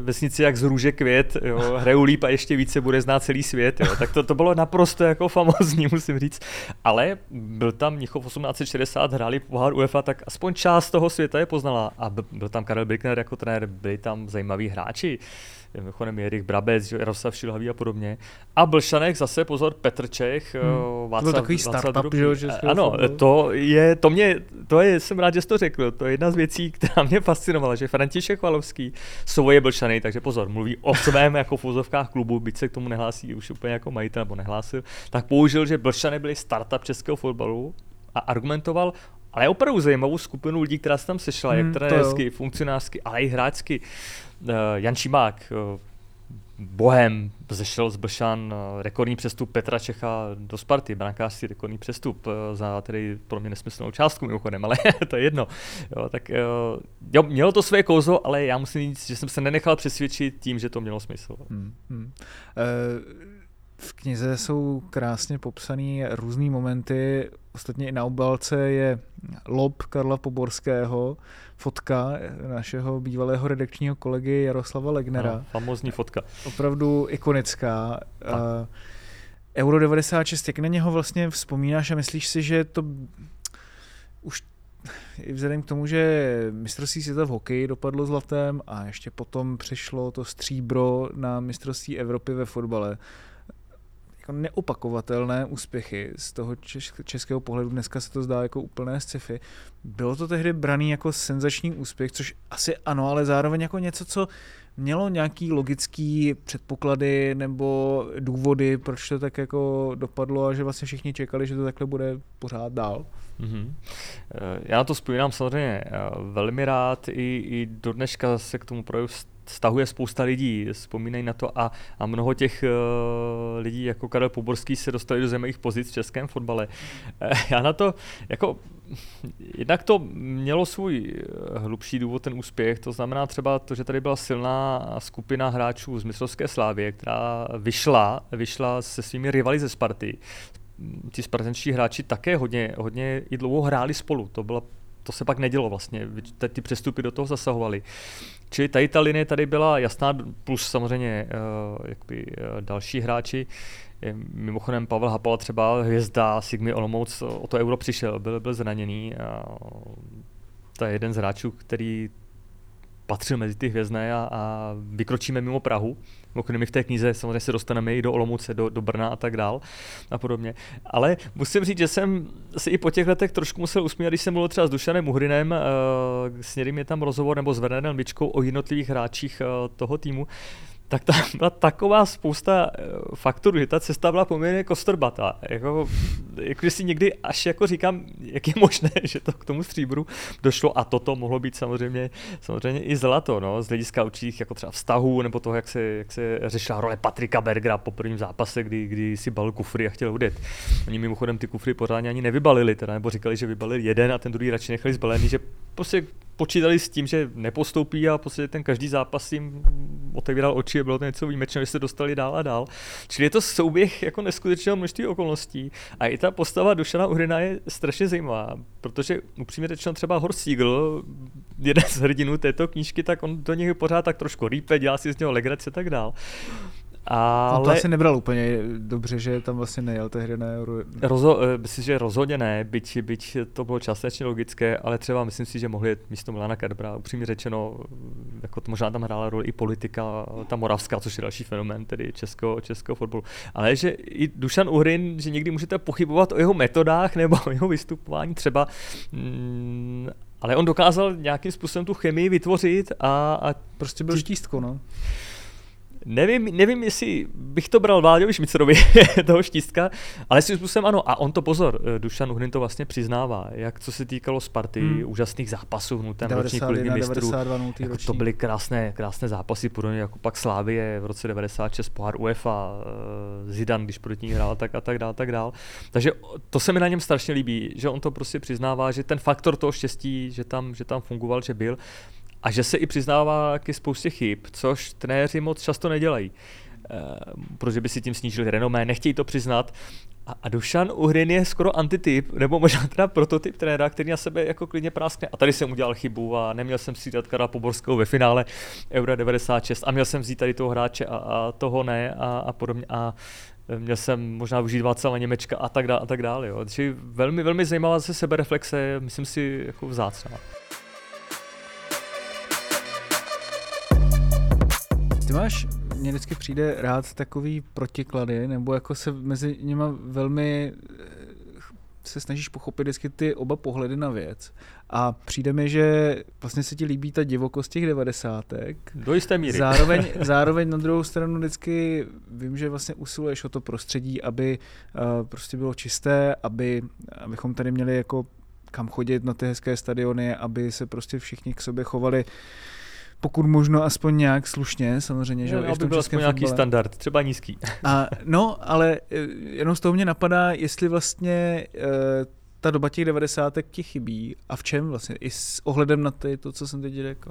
vesnici jak z růže květ, jo, hraju líp a ještě více bude znát celý svět, jo. Tak to bylo naprosto jako famózní, musím říct. Ale byl tam Mnichov 1860, hráli pohár UEFA, tak aspoň část toho světa je poznala. A byl tam Karel Birkner jako trenér, byli tam zajímaví hráči. Mimochodem Jirich Brabec, Jaroslav Šilhavý a podobně. A Blšanek zase, pozor, Petr Čech, Václav takový startup, že ano, to je, jsem rád, že jsi to řekl, to je jedna z věcí, která mě fascinovala, že František Chvalovský svoje Blšany, takže pozor, mluví o svém jako v uvozovkách klubu, byť se k tomu nehlásí už úplně jako majitel, nebo nehlásil, tak použil, že Blšany byly startup českého fotbalu a argumentoval, ale opravdu zajímavou skupinu lidí, která se tam sešla, jak trenérsky, funkcionářsky, ale i hráčsky. Jan Šimák, Bohem, zešel z Blšan, rekordní přestup Petra Čecha do Sparty, brankářský rekordní přestup za tedy pro mě nesmyslnou částku mimochodem, ale to je jedno. Jo, tak jo, mělo to své kouzlo, ale já musím říct, že jsem se nenechal přesvědčit tím, že to mělo smysl. V knize jsou krásně popsané různý momenty, ostatně i na obálce je lob Karla Poborského, fotka našeho bývalého redakčního kolegy Jaroslava Legnera. Ano, famózní fotka. Opravdu ikonická. A Euro 96, jak na něho vlastně vzpomínáš a myslíš si, že to už i vzhledem k tomu, že mistrovství světa v hokeji dopadlo zlatem a ještě potom přišlo to stříbro na mistrovství Evropy ve fotbale, neopakovatelné úspěchy z toho českého pohledu, dneska se to zdá jako úplné sci-fi. Bylo to tehdy braný jako senzační úspěch, což asi ano, ale zároveň jako něco, co mělo nějaký logický předpoklady nebo důvody, proč to tak jako dopadlo a že vlastně všichni čekali, že to takhle bude pořád dál. Mm-hmm. Já na to vzpomínám samozřejmě velmi rád, i do dneška se k tomu projevu stahuje spousta lidí, vzpomínají na to a mnoho těch lidí jako Karel Poborský se dostali do zajímavých pozic v českém fotbale. Já na to jako jednak to mělo svůj hlubší důvod, ten úspěch, to znamená třeba to, že tady byla silná skupina hráčů z mistrovské Slavie, která vyšla se svými rivaly ze Sparty. Ti spartanští hráči také hodně i dlouho hráli spolu, to se pak nedělo vlastně, ty přestupy do toho zasahovaly. Čili tady ta linie tady byla jasná, plus samozřejmě další hráči. Mimochodem Pavel Hapala třeba, hvězda Sigmy Olomouc, o to Euro přišel, byl zraněný. A to je jeden z hráčů, který patřil mezi ty hvězdné a vykročíme mimo Prahu. Mimochodem my v té knize samozřejmě se dostaneme i do Olomouce, do Brna a tak dál a podobně. Ale musím říct, že jsem si i po těch letech trošku musel usmívat, když jsem mluvil třeba s Dušanem Uhrinem, s někým je tam rozhovor, nebo s Wernerem Ličkou o jednotlivých hráčích toho týmu, tak tam byla taková spousta faktorů, že ta cesta byla poměrně kostrbatá. Jako si někdy až jako říkám, jak je možné, že to k tomu stříbru došlo a toto mohlo být samozřejmě i zlato, no, z hlediska určitých jako třeba vztahů nebo toho, jak se řešila role Patrika Bergera po prvním zápase, kdy si balil kufry a chtěl udět. Oni mimochodem ty kufry pořádně ani nevybalili, teda, nebo říkali, že vybalili jeden a ten druhý radši nechali zbalený, že prostě počítali s tím, že nepostoupí a v podstatě ten každý zápas jim otevíral oči a bylo to něco výjimečného, že se dostali dál a dál. Čili je to souběh jako neskutečného množství okolností a i ta postava Dušana Uhrina je strašně zajímavá, protože upřímně řečeno třeba Horst Siegl, jeden z hrdinů této knížky, tak on do něj pořád tak trošku rýpe, dělá si z něho legraci a tak dál. Ale... to asi nebral úplně dobře, že tam vlastně nejel tehdy na Euro. Myslím, že rozhodně ne, byť to bylo částečně logické, ale třeba myslím si, že mohli jet místo Milana Kadbra. Upřímně řečeno, jako to možná tam hrála roli i politika, ta moravská, což je další fenomén, tedy českého fotbalu. Ale že i Dušan Uhrin, že někdy můžete pochybovat o jeho metodách nebo o jeho vystupování třeba, ale on dokázal nějakým způsobem tu chemii vytvořit a prostě byl štístko, no. Nevím, jestli bych to bral Vláďovi Šmicerovi, toho štístka, ale svým způsobem ano. A on to pozor, Dušan Uhrin to vlastně přiznává, jak co se týkalo Sparty, úžasných zápasů, no ten ročník ligy mistrů, jako to byly krásné zápasy, podobně jako pak Slavie v roce 96, pohár UEFA, Zidane, když proti ní hrál, tak dál. Takže to se mi na něm strašně líbí, že on to prostě přiznává, že ten faktor toho štěstí, že tam fungoval, že byl, a že se i přiznává k spoustě chyb, což trenéři moc často nedělají, protože by si tím snížili renomé, nechtějí to přiznat. A Dušan Uhrin je skoro antityp, nebo možná teda prototyp trenéra, který na sebe jako klidně práskne. A tady jsem udělal chybu a neměl jsem si dát Karla Poborského ve finále Euro 96 a měl jsem vzít tady toho hráče a toho ne a podobně. A měl jsem možná užívat celá Němečka a tak dále. Jo. Takže velmi, velmi zajímavá zase sebereflexe, myslím si, jako vzácná. Mně vždycky přijde rád takový protiklady, nebo jako se mezi nima velmi se snažíš pochopit vždycky ty oba pohledy na věc. A přijde mi, že vlastně se ti líbí ta divokost těch devadesátek. Do jisté míry. Zároveň na druhou stranu vždycky vím, že vlastně usiluješ o to prostředí, aby prostě bylo čisté, abychom tady měli jako kam chodit na ty hezké stadiony, aby se prostě všichni k sobě chovali pokud možno aspoň nějak slušně, samozřejmě, že jo, aby byl aspoň nějaký standard, třeba nízký. Ale jenom z toho mě napadá, jestli vlastně ta doba těch devadesátek ti chybí a v čem vlastně, i s ohledem na to, co jsem teď řekl.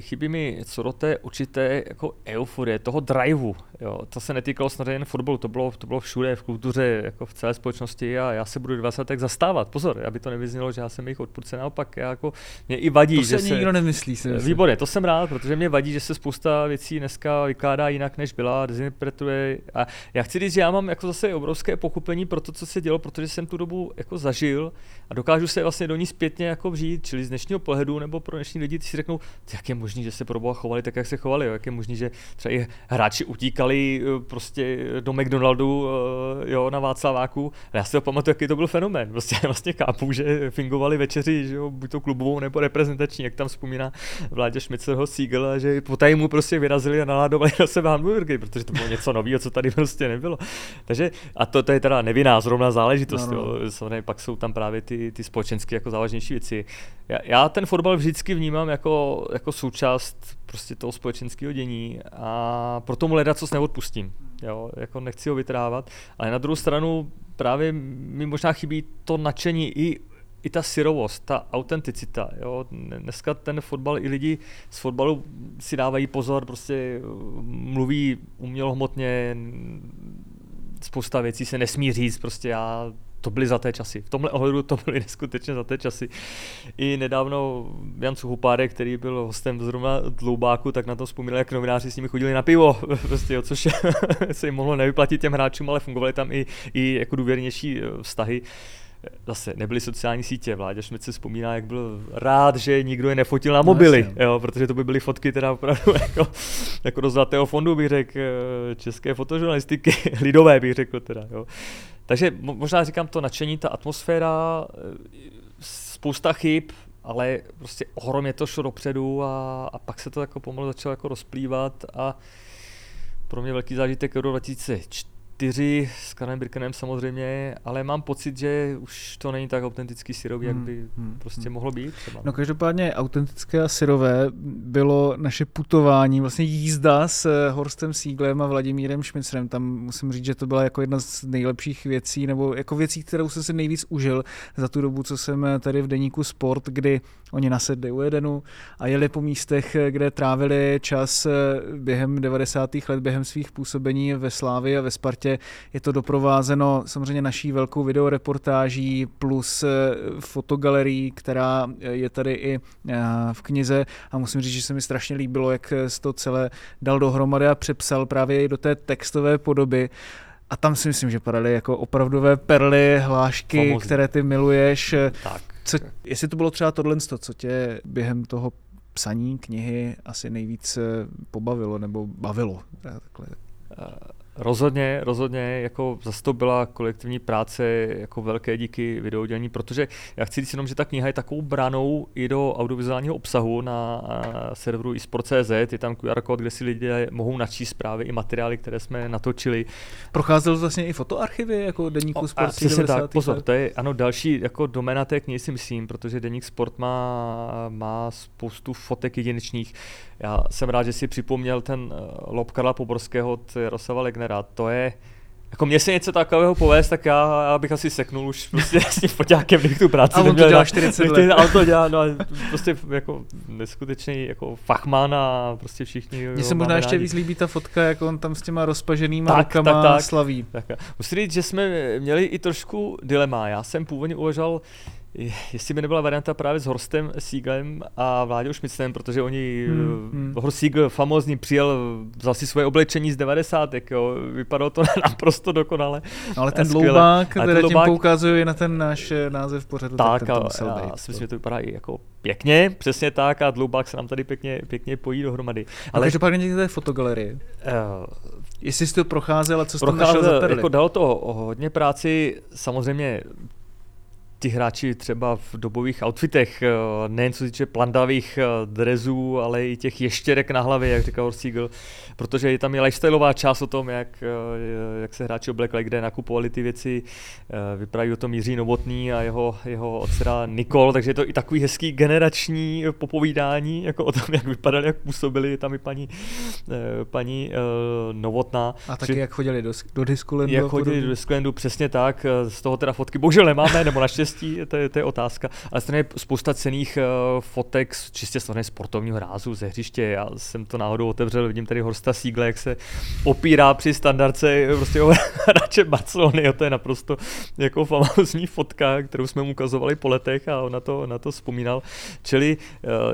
Chybí mi co do té určité jako euforie, toho driveu. Jo. To se netýkalo snad jen fotbalu, to bylo všude, v kultuře, jako v celé společnosti a já se budu 20 zastávat. Pozor, aby to nevyznělo, že já jsem jejich odpůrce, naopak jako mě i vadí, že se nikdo nemyslí. Výborně, to jsem rád, protože mě vadí, že se spousta věcí dneska vykládá jinak, než byla, dezinterpretuje. A já chci říct, že já mám jako zase obrovské pochopení pro to, co se dělo, protože jsem tu dobu jako zažil a dokážu se vlastně do ní zpětně jako vžít, čili z dnešního pohledu nebo pro dnešní lidi si řeknou, jak je možný, že se pro Boha chovali tak, jak se chovali, jo? Jak je možný, že třeba i hráči utíkali prostě do McDonaldu, jo, na Václaváku. Já si to pamatuju, jaký to byl fenomén. Prostě vlastně chápu, že fingovali večeři, že jo, buď to klubovou nebo reprezentační, jak tam vzpomíná Vláďa Šmiceroho Siegla, že poté mu prostě vyrazili a naládovali na sebe hamburgery, protože to bylo něco nového, co tady prostě nebylo. Takže a to je teda nevinná zrovna záležitost, jo. Samozřejmě pak jsou tam právě ty společenské jako závažnější věci. Já ten fotbal vždycky vnímám jako součást prostě toho společenského dění a proto mu ledacos neodpustím, jo, jako nechci ho vytrávat, ale na druhou stranu právě mi možná chybí to nadšení i ta syrovost, ta autenticita, jo, dneska ten fotbal i lidi z fotbalu si dávají pozor, prostě mluví umělohmotně, spousta věcí se nesmí říct, prostě to byly za té časy. V tomhle ohledu to byly neskutečně za té časy. I nedávno Jan Suchopárek, který byl hostem zrovna Dloubáku, tak na to vzpomínal, jak novináři s nimi chodili na pivo, prostě, jo, což se jim mohlo nevyplatit těm hráčům, ale fungovaly tam i jako důvěrnější vztahy. Zase nebyly sociální sítě, Vláďa Šmicecer vzpomíná, jak byl rád, že nikdo je nefotil na mobily, jo, protože to by byly fotky teda opravdu jako do zlatého fondu, bych řekl, české fotožurnalistiky, lidové bych řekl teda, jo. Takže možná říkám to nadšení, ta atmosféra, spousta chyb, ale prostě ohromně to šlo dopředu a pak se to jako pomalu začalo jako rozplývat a pro mě velký zážitek Euro 2004 4 s Karlem Birkenem samozřejmě, ale mám pocit, že už to není tak autentický syrov, jak by prostě mohlo být. Třeba. No každopádně autentické a syrové bylo naše putování, vlastně jízda s Horstem Sieglem a Vladimírem Šmicerem. Tam musím říct, že to byla jako jedna z nejlepších věcí, nebo jako věcí, kterou jsem si nejvíc užil za tu dobu, co jsem tady v deníku Sport, kdy oni nasedli u Edenu a jeli po místech, kde trávili čas během 90. let, během svých působení ve Slávii a ve Spartě. Je to doprovázeno samozřejmě naší velkou videoreportáží plus fotogalerií, která je tady i v knize a musím říct, že se mi strašně líbilo, jak jsi to celé dal dohromady a přepsal právě i do té textové podoby. A tam si myslím, že padaly jako opravdové perly, hlášky, samozřejmě, které ty miluješ. Tak. Co, jestli to bylo třeba tohle, co tě během toho psaní knihy asi nejvíc pobavilo nebo bavilo? Takhle. Rozhodně, jako zase to byla kolektivní práce, jako velké díky videodělení, protože já chci říct jenom, že ta kniha je takovou branou i do audiovizuálního obsahu na serveru eSport.cz, je tam QR kód, kde si lidé mohou načíst právě i materiály, které jsme natočili. Procházel vlastně i fotoarchivy jako deníku Sport. Přesně tak, pozor, to je ano, další jako doména té knihy si myslím, protože deník Sport má spoustu fotek jedinečných. Já jsem rád, že si připomněl ten lob Karla Poborského od Jaroslava Legnera. To je, jako mě se něco takového povést, tak já bych asi seknul už prostě s tím foťákem, bych tu práci neměl. A on to dělá 40 let. A on to dělá, no prostě jako neskutečný jako fachman a prostě všichni. Mně se možná ještě víc líbí ta fotka, jak on tam s těma rozpaženýma rukama slaví. Tak. Musím říct, že jsme měli i trošku dilema. Já jsem původně uvažoval, jestli by nebyla varianta právě s Horstem Sieglem a Vláďou Šmicem, protože oni, Horst Siegl famózní přijel, vzal si svoje oblečení z 90. Jo, vypadalo to naprosto dokonale. No, ale ten Dloubák, teda tím poukazuje na ten náš název pořadu, tak ten to musel být. Já si myslím, že to vypadá i jako pěkně, přesně tak, a Dloubák se nám tady pěkně pojí dohromady. Ale každopádně někde té fotogalerie. Jestli jsi to procházel a co jsi tam našel za perly? Jako dalo to hodně práci, samozřejmě ti hráči třeba v dobových outfitech, nejen co se týče plandavých drezů, ale i těch ještěrek na hlavě, jak říká Horst Siegl, protože je tam i lifestyleová část o tom, jak se hráči oblekli, kde nakupovali ty věci, vypráví o tom Jiří Novotný a jeho dcera Nikol, takže je to i takový hezký generační popovídání, jako o tom, jak vypadali, jak působili, je tam i paní Novotná. A taky jak chodili do Discolandu. Jak chodili do Discolandu, přesně tak, z toho teda fotky bohužel nemáme, nebo naštěstí. To je otázka, ale straně spousta cenných fotek čistě straně sportovního rázu ze hřiště. Já jsem to náhodou otevřel, vidím tady Horsta Siegla, jak se opírá při standardce prostě o hráče Barcelony. Jo, to je naprosto jako famózní fotka, kterou jsme mu ukazovali po letech a on na to vzpomínal. Čili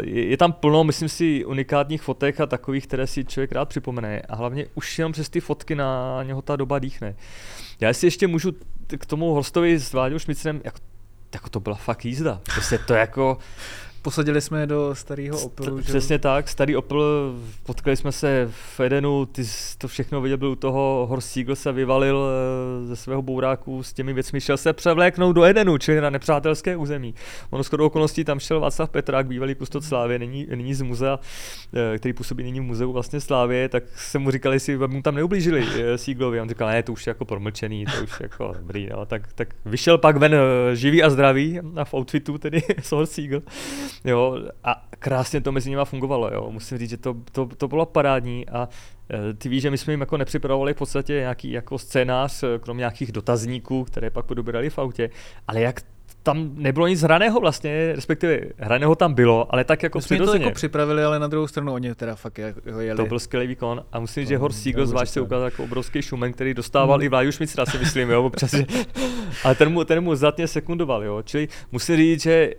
je tam plno, myslím si, unikátních fotek a takových, které si člověk rád připomene a hlavně už jenom přes ty fotky na něho ta doba dýchne. Já si ještě můžu k tomu Horstovi s Vláďou Šmicerem, jako to byla fakt jízda. Prostě to jako posadili jsme je do starého Opelu. Přesně tak, starý Opel, potkali jsme se v Edenu, ty to všechno viděl, byl u toho, Horst Siegl se vyvalil ze svého bouráku s těmi věcmi, šel se převléknout do Edenu, čili na nepřátelské území. Ono shodou okolností tam šel Václav Petrák, bývalý kustot Slávie, nyní z muzea, který působí nyní v muzeu vlastně Slávie, tak se mu říkali, jestli mu tam neublížili Sieglovi. On říkal, ne, to už je jako promlčený, to už jako dobrý, no. Tak vyšel pak ven živý a zdravý a v outfitu tedy Horst Siegl. Jo, a krásně to mezi nimi fungovalo, jo. Musím říct, že to bylo parádní a ty víš, že my jsme jim jako nepřipravovali v podstatě nějaký jako scénář, krom nějakých dotazníků, které pak podobírali v autě, ale jak tam nebylo nic hraného vlastně, respektive hraného tam bylo, ale tak jako přirozeně. My to jako připravili, ale na druhou stranu oni teda fakt ho jeli. To byl skvělý výkon a musím říct, že Horst Siegl zvlášť se ukázal jako obrovský šumen, který dostával i Vláďu Šmicera, si myslím, jo, občas, ale ten mu zatně sekundoval, jo, čili musím říct, že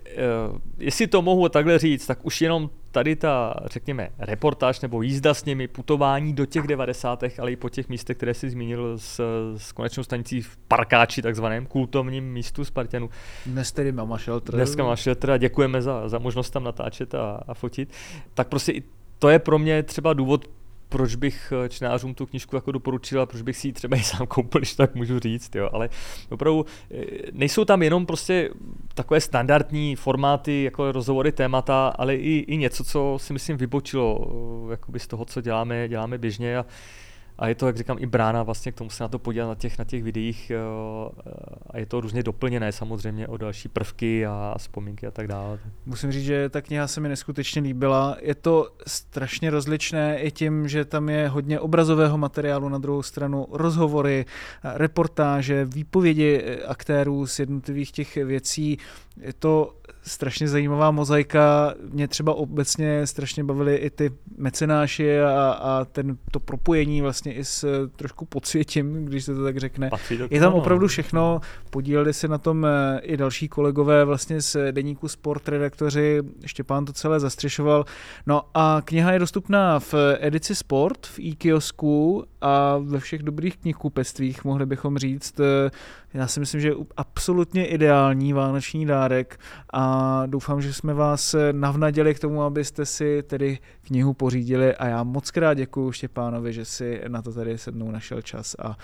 jestli to mohu takhle říct, tak už jenom tady ta, řekněme, reportáž nebo jízda s nimi, putování do těch 90. ale i po těch místech, které jsi zmínil s konečnou stanicí v Parkáči, takzvaném kultovním místu Spartanů. Dnes tedy Mama Shelter. Dneska Mama Shelter, děkujeme za možnost tam natáčet a fotit. Tak prostě i to je pro mě třeba důvod, proč bych čtenářům tu knížku jako doporučil a proč bych si ji třeba i sám koupil, když tak můžu říct, jo, ale opravdu nejsou tam jenom prostě takové standardní formáty, jako rozhovory, témata, ale i něco, co si myslím vybočilo jakoby z toho, co děláme běžně a A je to, jak říkám, i brána vlastně k tomu se na to podívat na těch videích a je to různě doplněné samozřejmě o další prvky a vzpomínky a tak dále. Musím říct, že ta kniha se mi neskutečně líbila. Je to strašně rozličné i tím, že tam je hodně obrazového materiálu, na druhou stranu rozhovory, reportáže, výpovědi aktérů z jednotlivých těch věcí. Je to strašně zajímavá mozaika. Mě třeba obecně strašně bavily i ty mecenáši a to propojení vlastně i s trošku podsvětím, když se to tak řekne. Je tam opravdu všechno. Podíleli se na tom i další kolegové vlastně z deníku Sport, redaktoři. Štěpán to celé zastřešoval. No a kniha je dostupná v edici Sport, v e-kiosku a ve všech dobrých knihkupectvích, mohli bychom říct. Já si myslím, že je absolutně ideální vánoční dárek a doufám, že jsme vás navnadili k tomu, abyste si tedy knihu pořídili a já moc krát děkuju Štěpánovi, že si na to tady se mnou našel čas a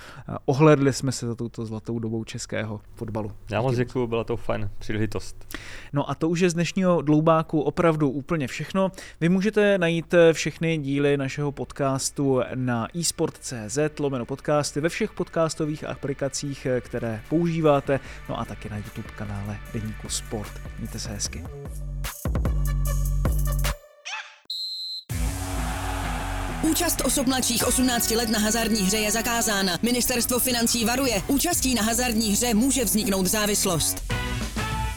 ohlédli jsme se za touto zlatou dobou českého fotbalu. Já moc děkuju, byla to fajn příležitost. No a to už je z dnešního Dloubáku opravdu úplně všechno. Vy můžete najít všechny díly našeho podcastu na eSport.cz/podcasty ve všech podcastových aplikacích, které používáte, no a taky na YouTube kanále deníku Sport. Mějte se hezky. Účast osob mladších 18 let na hazardní hře je zakázána. Ministerstvo financí varuje, účastí na hazardní hře může vzniknout závislost.